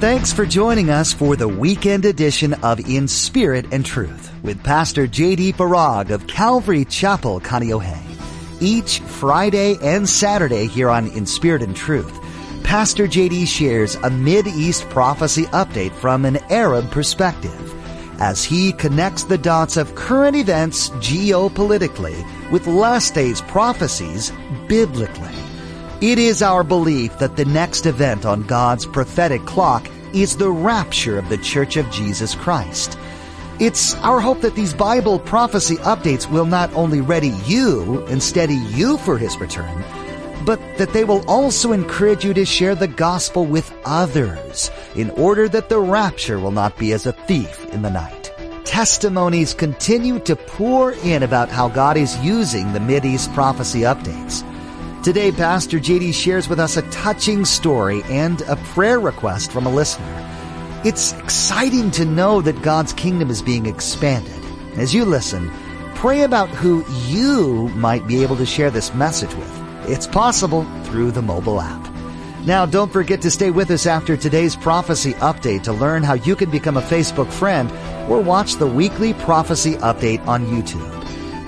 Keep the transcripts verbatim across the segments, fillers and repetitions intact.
Thanks for joining us for the weekend edition of In Spirit and Truth with Pastor J D Farag of Calvary Chapel, Kaneohe. Each Friday and Saturday here on In Spirit and Truth, Pastor J D shares a Mideast prophecy update from an Arab perspective as he connects the dots of current events geopolitically with last days prophecies biblically. It is our belief that the next event on God's prophetic clock is the rapture of the Church of Jesus Christ. It's our hope that these Bible prophecy updates will not only ready you and steady you for His return, but that they will also encourage you to share the gospel with others in order that the rapture will not be as a thief in the night. Testimonies continue to pour in about how God is using the Mideast prophecy updates. Today, Pastor J D shares with us a touching story and a prayer request from a listener. It's exciting to know that God's kingdom is being expanded. As you listen, pray about who you might be able to share this message with. It's possible through the mobile app. Now, don't forget to stay with us after today's prophecy update to learn how you can become a Facebook friend or watch the weekly prophecy update on YouTube.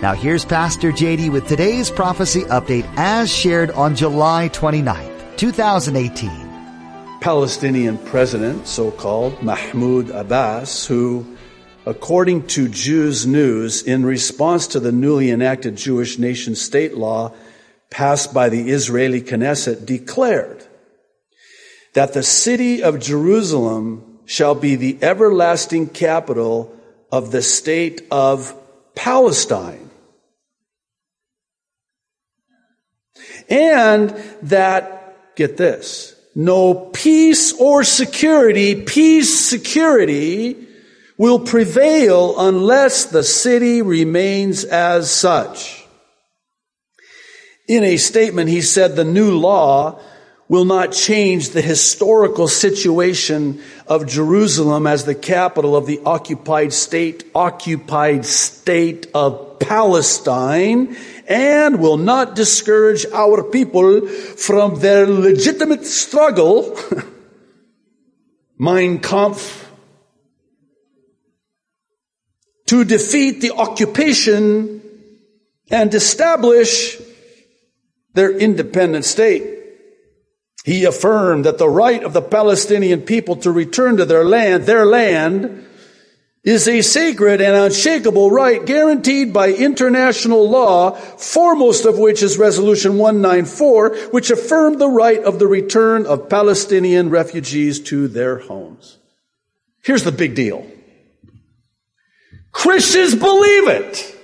Now, here's Pastor J D with today's prophecy update as shared on July twenty-ninth, twenty eighteen. Palestinian president, so-called, Mahmoud Abbas, who, according to Jews News, in response to the newly enacted Jewish nation state law passed by the Israeli Knesset, declared that the city of Jerusalem shall be the everlasting capital of the state of Palestine, and that, get this, no peace or security, peace, security will prevail unless the city remains as such. In a statement, he said the new law will not change the historical situation of Jerusalem as the capital of the occupied state, occupied state of Palestine, and will not discourage our people from their legitimate struggle, Mein Kampf, to defeat the occupation and establish their independent state. He affirmed that the right of the Palestinian people to return to their land, their land, is a sacred and unshakable right guaranteed by international law, foremost of which is Resolution one ninety-four, which affirmed the right of the return of Palestinian refugees to their homes. Here's the big deal. Christians believe it.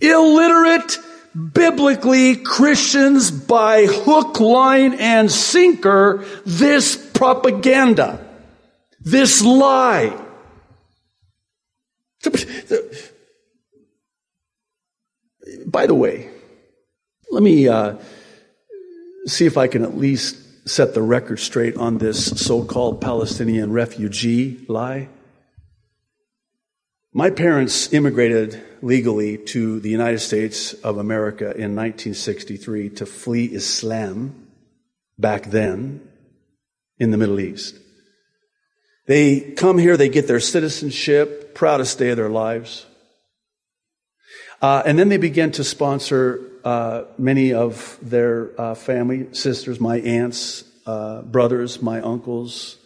Illiterate, biblically, Christians by hook, line, and sinker, this propaganda. This lie. By the way, let me uh, see if I can at least set the record straight on this so-called Palestinian refugee lie. My parents immigrated legally to the United States of America in nineteen sixty-three to flee Islam back then in the Middle East. They come here, they get their citizenship, proudest day of their lives. Uh, and then they begin to sponsor uh, many of their uh, family, sisters, my aunts, uh, brothers, my uncles,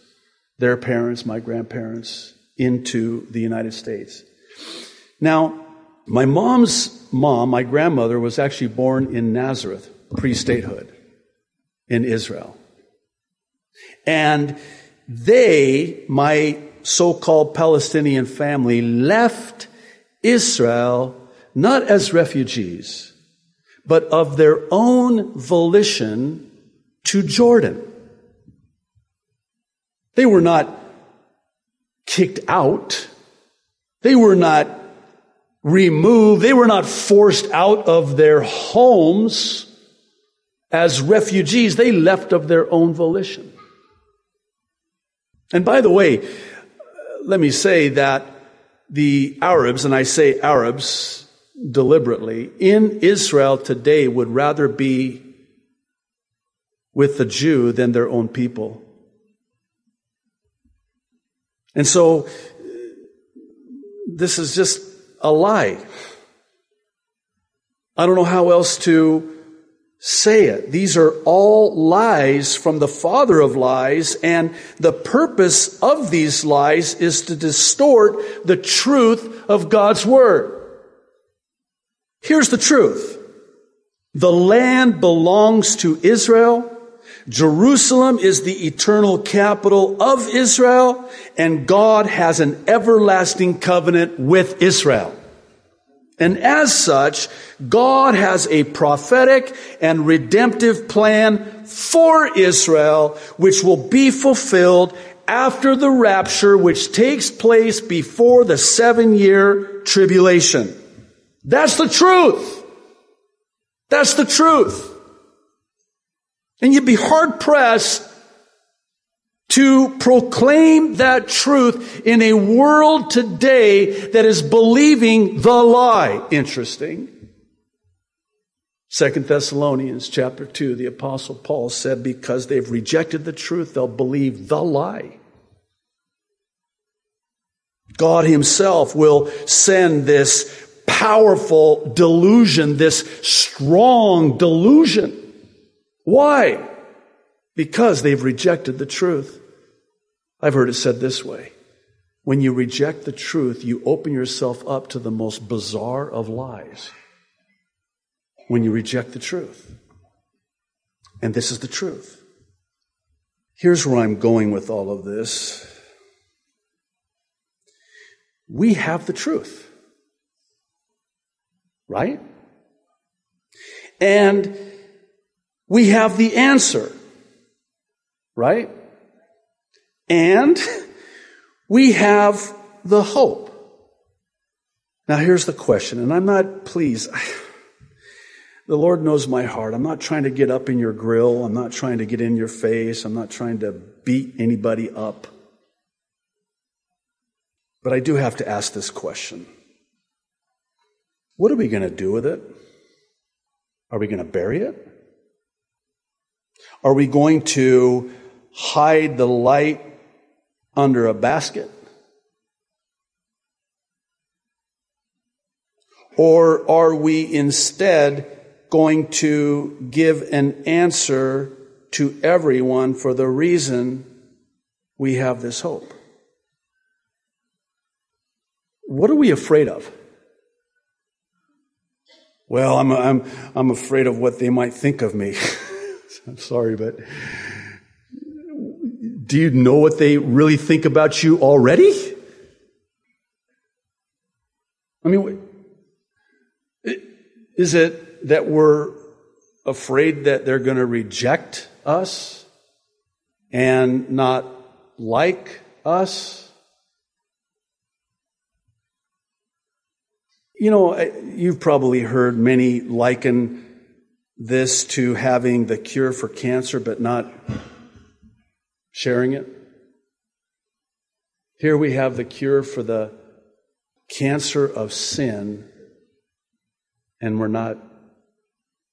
their parents, my grandparents, into the United States. Now, my mom's mom, my grandmother, was actually born in Nazareth, pre-statehood, in Israel. And they, my so-called Palestinian family, left Israel not as refugees, but of their own volition to Jordan. They were not kicked out. They were not removed. They were not forced out of their homes as refugees. They left of their own volition. And by the way, let me say that the Arabs, and I say Arabs deliberately, in Israel today would rather be with the Jew than their own people. And so, this is just a lie. I don't know how else to say it. These are all lies from the father of lies, and the purpose of these lies is to distort the truth of God's word. Here's the truth. The land belongs to Israel. Jerusalem is the eternal capital of Israel, and God has an everlasting covenant with Israel. And as such, God has a prophetic and redemptive plan for Israel, which will be fulfilled after the rapture, which takes place before the seven-year tribulation. That's the truth. That's the truth. And you'd be hard-pressed to proclaim that truth in a world today that is believing the lie. Interesting. Second Thessalonians chapter two, the Apostle Paul said, because they've rejected the truth, they'll believe the lie. God himself will send this powerful delusion, this strong delusion. Why? Because they've rejected the truth. I've heard it said this way. When you reject the truth, you open yourself up to the most bizarre of lies. When you reject the truth. And this is the truth. Here's where I'm going with all of this. We have the truth. Right? And we have the answer, right? And we have the hope. Now here's the question, and I'm not, please, the Lord knows my heart. I'm not trying to get up in your grill. I'm not trying to get in your face. I'm not trying to beat anybody up. But I do have to ask this question. What are we going to do with it? Are we going to bury it? Are we going to hide the light under a basket? Or are we instead going to give an answer to everyone for the reason we have this hope? What are we afraid of? Well, I'm I'm I'm afraid of what they might think of me. I'm sorry, but do you know what they really think about you already? I mean, is it that we're afraid that they're going to reject us and not like us? You know, you've probably heard many liken this to having the cure for cancer, but not sharing it. Here we have the cure for the cancer of sin, and we're not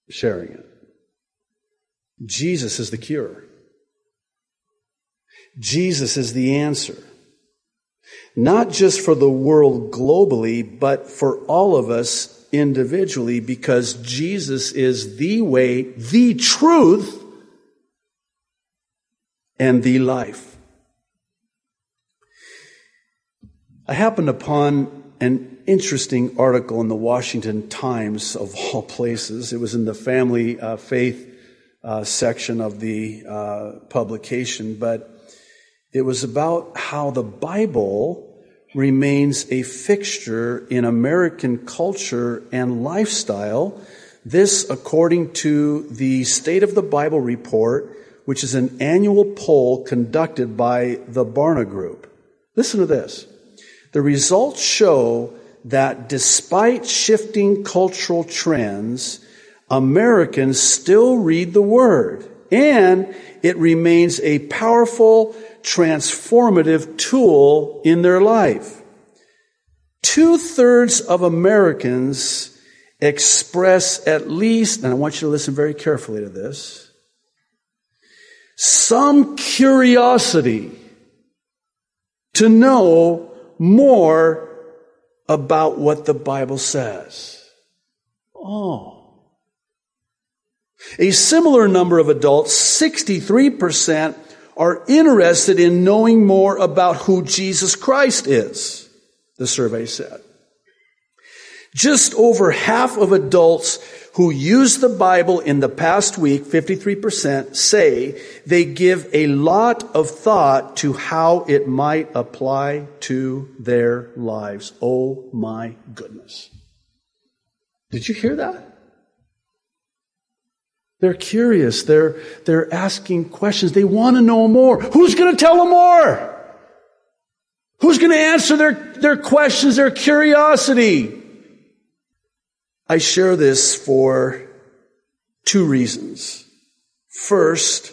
sharing it. Jesus is the cure. Jesus is the answer. Not just for the world globally, but for all of us individually, because Jesus is the way, the truth, and the life. I happened upon an interesting article in the Washington Times, of all places. It was in the family uh, faith uh, section of the uh, publication, but it was about how the Bible remains a fixture in American culture and lifestyle. This, according to the State of the Bible Report, which is an annual poll conducted by the Barna Group. Listen to this. The results show that despite shifting cultural trends, Americans still read the Word, and it remains a powerful, transformative tool in their life. Two-thirds of Americans express at least, and I want you to listen very carefully to this, some curiosity to know more about what the Bible says. Oh. A similar number of adults, sixty-three percent, are interested in knowing more about who Jesus Christ is, the survey said. Just over half of adults who used the Bible in the past week, fifty-three percent, say they give a lot of thought to how it might apply to their lives. Oh my goodness. Did you hear that? They're curious. They're, they're asking questions. They want to know more. Who's going to tell them more? Who's going to answer their, their questions, their curiosity? I share this for two reasons. First,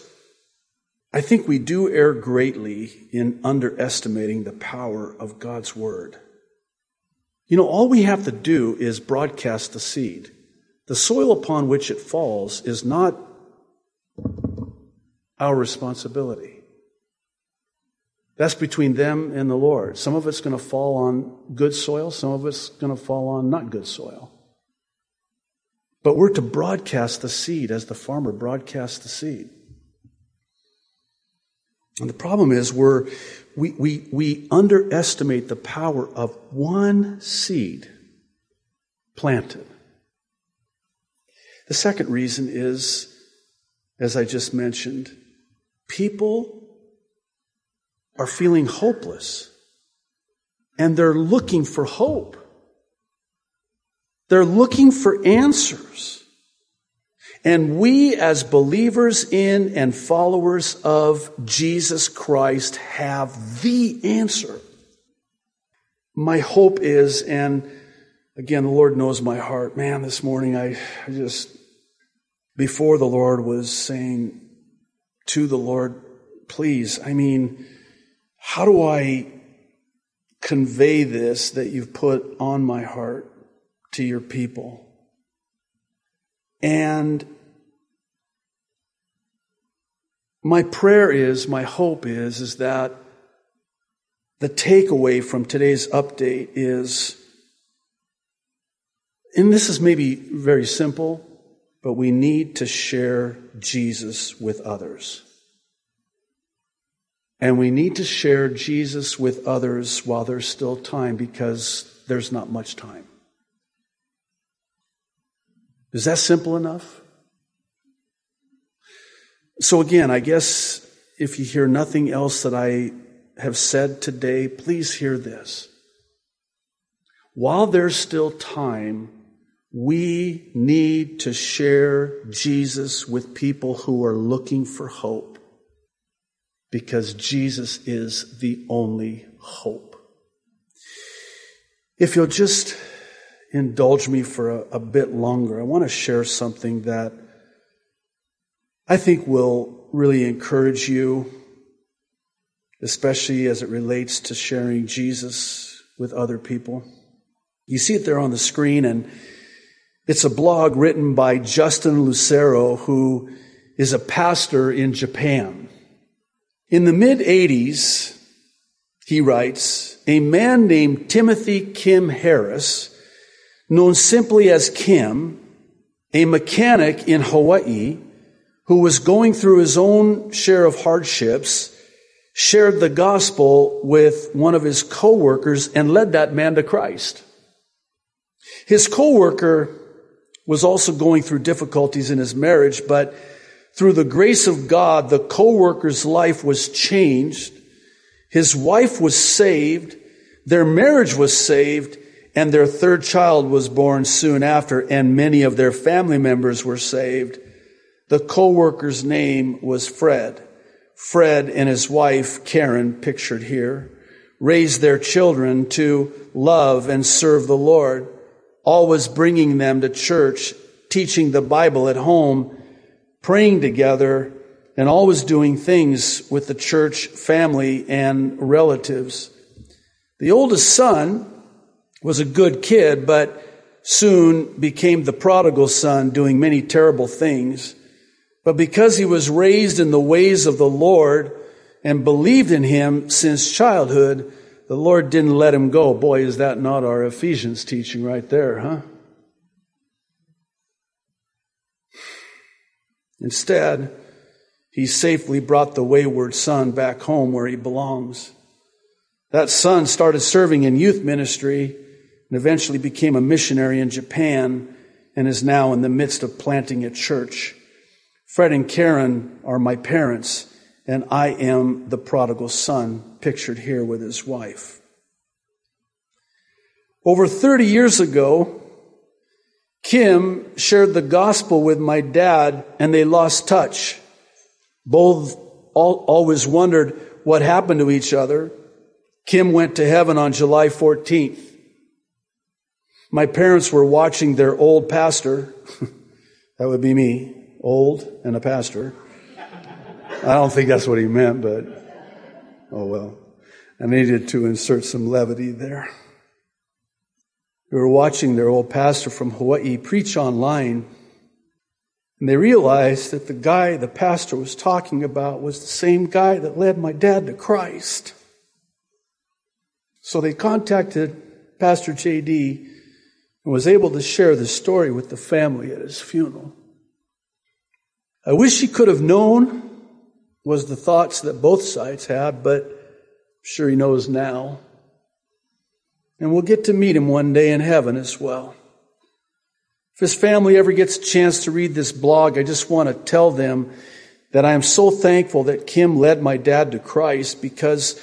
I think we do err greatly in underestimating the power of God's Word. You know, all we have to do is broadcast the seed. The soil upon which it falls is not our responsibility. That's between them and the Lord. Some of it's going to fall on good soil. Some of it's going to fall on not good soil. But we're to broadcast the seed as the farmer broadcasts the seed. And the problem is we're, we, we, we underestimate the power of one seed planted. The second reason is, as I just mentioned, people are feeling hopeless and they're looking for hope. They're looking for answers. And we as believers in and followers of Jesus Christ have the answer. My hope is, and again, the Lord knows my heart. Man, this morning I, I just, before the Lord was saying to the Lord, please, I mean, how do I convey this that you've put on my heart to your people? And my prayer is, my hope is, is that the takeaway from today's update is, and this is maybe very simple, but we need to share Jesus with others. And we need to share Jesus with others while there's still time, because there's not much time. Is that simple enough? So again, I guess if you hear nothing else that I have said today, please hear this. While there's still time, we need to share Jesus with people who are looking for hope, because Jesus is the only hope. If you'll just indulge me for a, a bit longer, I want to share something that I think will really encourage you, especially as it relates to sharing Jesus with other people. You see it there on the screen, and it's a blog written by Justin Lucero, who is a pastor in Japan. In the mid-eighties, he writes, a man named Timothy Kim Harris, known simply as Kim, a mechanic in Hawaii who was going through his own share of hardships, shared the gospel with one of his co-workers and led that man to Christ. His co-worker was also going through difficulties in his marriage, but through the grace of God, the co-worker's life was changed. His wife was saved, their marriage was saved, and their third child was born soon after, and many of their family members were saved. The co-worker's name was Fred. Fred and his wife, Karen, pictured here, raised their children to love and serve the Lord, always bringing them to church, teaching the Bible at home, praying together, and always doing things with the church family and relatives. The oldest son was a good kid, but soon became the prodigal son, doing many terrible things. but because he was raised in the ways of the Lord and believed in him since childhood, the Lord didn't let him go. Boy, is that not our Ephesians teaching right there, huh? Instead, he safely brought the wayward son back home where he belongs. That son started serving in youth ministry and eventually became a missionary in Japan and is now in the midst of planting a church. Fred and Karen are my parents, and I am the prodigal son, pictured here with his wife. Over thirty years ago, Kim shared the gospel with my dad, and they lost touch. Both all, always wondered what happened to each other. Kim went to heaven on July fourteenth. My parents were watching their old pastor. That would be me, old and a pastor. I don't think that's what he meant, but oh well. I needed to insert some levity there. We were watching their old pastor from Hawaii preach online, and they realized that the guy the pastor was talking about was the same guy that led my dad to Christ. So they contacted Pastor J D and was able to share the story with the family at his funeral. I wish he could have known, was the thoughts that both sides had, but I'm sure he knows now. And we'll get to meet him one day in heaven as well. If his family ever gets a chance to read this blog, I just want to tell them that I am so thankful that Kim led my dad to Christ, because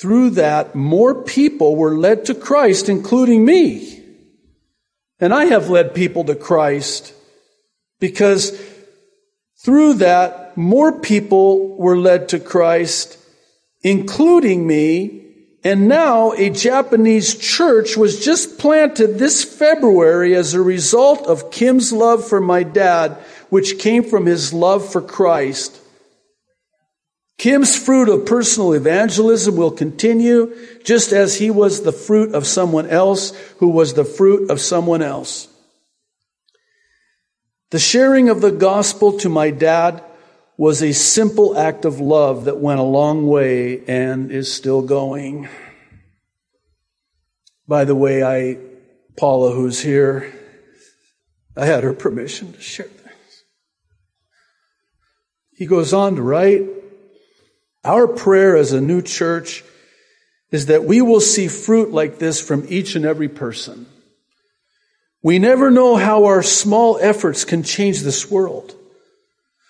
through that, more people were led to Christ, including me. And I have led people to Christ because through that, more people were led to Christ, including me. And now a Japanese church was just planted this February as a result of Kim's love for my dad, which came from his love for Christ. Kim's fruit of personal evangelism will continue, just as he was the fruit of someone else who was the fruit of someone else. The sharing of the gospel to my dad was a simple act of love that went a long way and is still going. By the way, I, Paula, who's here, I had her permission to share this. He goes on to write, our prayer as a new church is that we will see fruit like this from each and every person. We never know how our small efforts can change this world.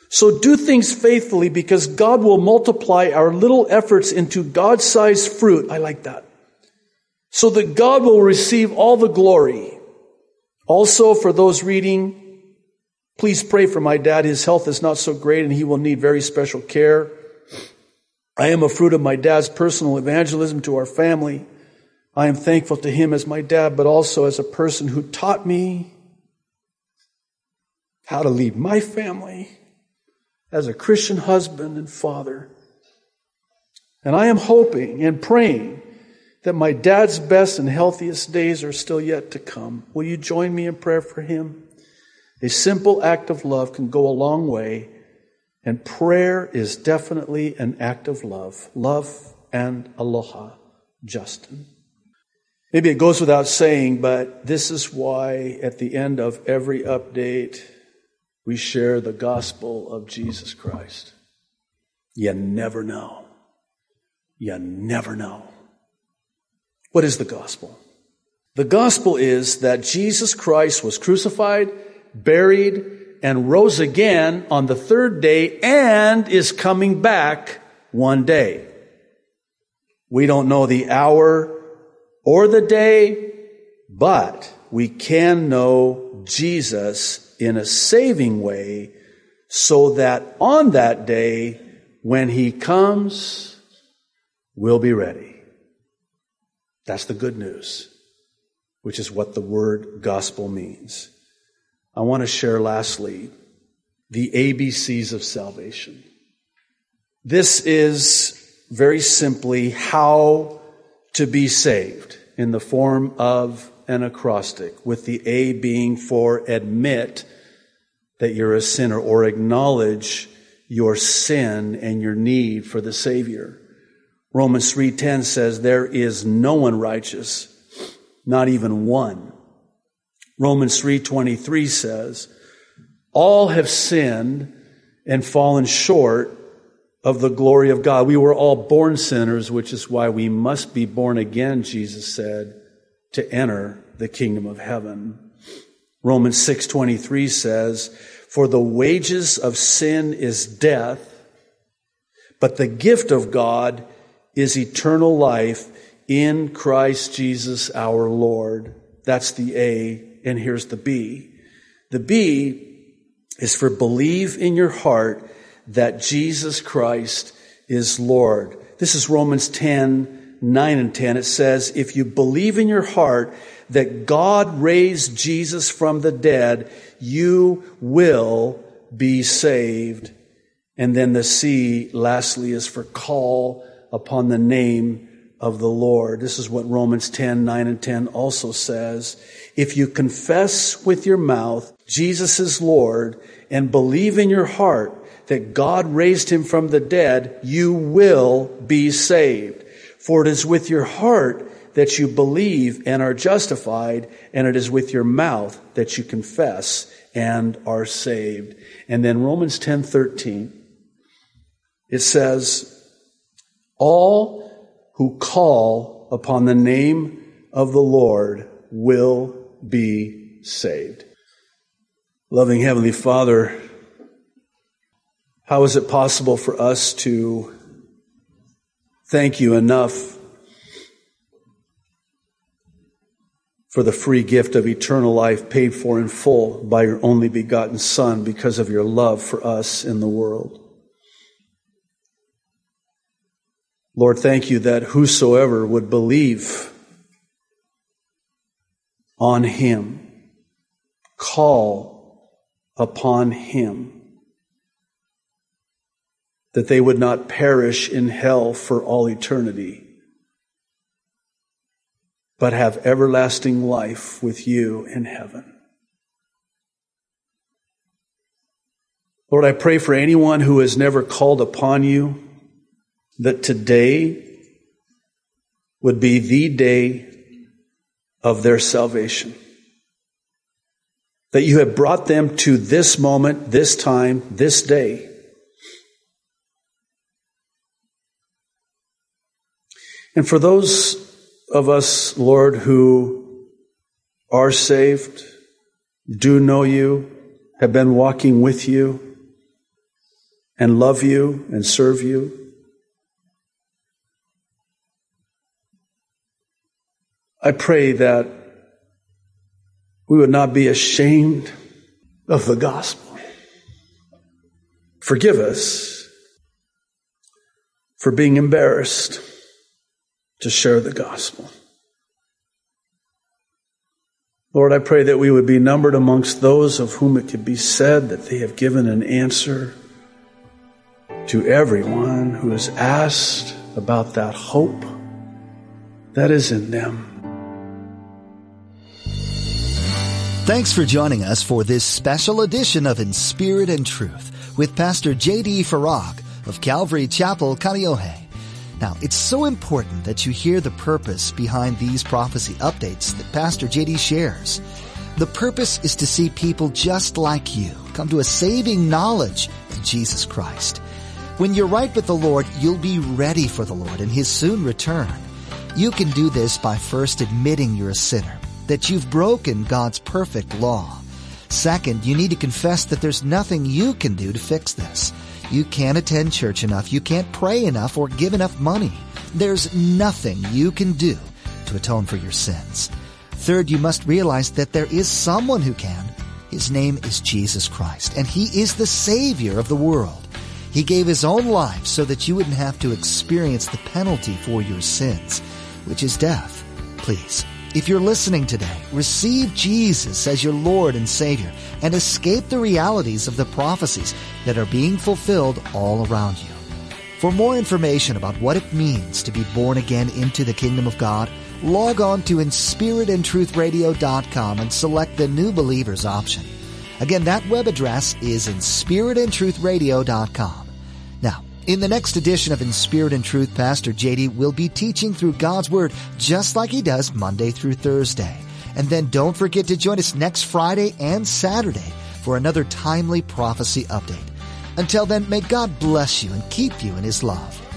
So do things faithfully, because God will multiply our little efforts into God-sized fruit. I like that. So that God will receive all the glory. Also, for those reading, please pray for my dad. His health is not so great and he will need very special care. I am a fruit of my dad's personal evangelism to our family. I am thankful to him as my dad, but also as a person who taught me how to lead my family as a Christian husband and father. And I am hoping and praying that my dad's best and healthiest days are still yet to come. Will you join me in prayer for him? A simple act of love can go a long way, and prayer is definitely an act of love. Love and aloha, Justin. Maybe it goes without saying, but this is why at the end of every update, we share the gospel of Jesus Christ. You never know. You never know. What is the gospel? The gospel is that Jesus Christ was crucified, buried, and rose again on the third day and is coming back one day. We don't know the hour or the day, but we can know Jesus in a saving way, so that on that day, when he comes, we'll be ready. That's the good news, which is what the word gospel means. I want to share lastly the A B Cs of salvation. This is very simply how to be saved in the form of an acrostic, with the A being for admit, that you're a sinner, or acknowledge your sin and your need for the Savior. Romans three ten says, there is no one righteous, not even one. Romans three twenty-three says, all have sinned and fallen short of the glory of God. We were all born sinners, which is why we must be born again, Jesus said, to enter the kingdom of heaven. Romans six twenty-three says, for the wages of sin is death, but the gift of God is eternal life in Christ Jesus our Lord. That's the A, and here's the B. The B is for believe in your heart that Jesus Christ is Lord. This is Romans ten, nine and ten. It says, if you believe in your heart that God raised Jesus from the dead, you will be saved. And then the C, lastly, is for call upon the name of the Lord. This is what Romans ten, nine and ten also says. If you confess with your mouth Jesus is Lord and believe in your heart that God raised him from the dead, you will be saved. For it is with your heart that you believe and are justified, and it is with your mouth that you confess and are saved. And then Romans ten thirteen, it says, all who call upon the name of the Lord will be saved. Loving Heavenly Father, how is it possible for us to thank you enough for the free gift of eternal life paid for in full by your only begotten Son because of your love for us in the world? Lord, thank you that whosoever would believe on him, call upon him, that they would not perish in hell for all eternity, but have everlasting life with you in heaven. Lord, I pray for anyone who has never called upon you, that today would be the day of their salvation. That you have brought them to this moment, this time, this day. And for those of us, Lord, who are saved, do know you, have been walking with you, and love you and serve you, I pray that we would not be ashamed of the gospel. Forgive us for being embarrassed to share the gospel. Lord, I pray that we would be numbered amongst those of whom it could be said that they have given an answer to everyone who has asked about that hope that is in them. Thanks for joining us for this special edition of In Spirit and Truth with Pastor J D. Farag of Calvary Chapel, Kaneohe. Now, it's so important that you hear the purpose behind these prophecy updates that Pastor J D shares. The purpose is to see people just like you come to a saving knowledge of Jesus Christ. When you're right with the Lord, you'll be ready for the Lord and His soon return. You can do this by first admitting you're a sinner, that you've broken God's perfect law. Second, you need to confess that there's nothing you can do to fix this. You can't attend church enough, you can't pray enough, or give enough money. There's nothing you can do to atone for your sins. Third, you must realize that there is someone who can. His name is Jesus Christ, and He is the Savior of the world. He gave His own life so that you wouldn't have to experience the penalty for your sins, which is death. Please, if you're listening today, receive Jesus as your Lord and Savior and escape the realities of the prophecies that are being fulfilled all around you. For more information about what it means to be born again into the kingdom of God, log on to In Spirit and Truth Radio dot com and select the New Believers option. Again, that web address is in spirit and truth radio dot com. Now, in the next edition of In Spirit and Truth, Pastor J D will be teaching through God's Word just like he does Monday through Thursday. And then don't forget to join us next Friday and Saturday for another timely prophecy update. Until then, may God bless you and keep you in his love.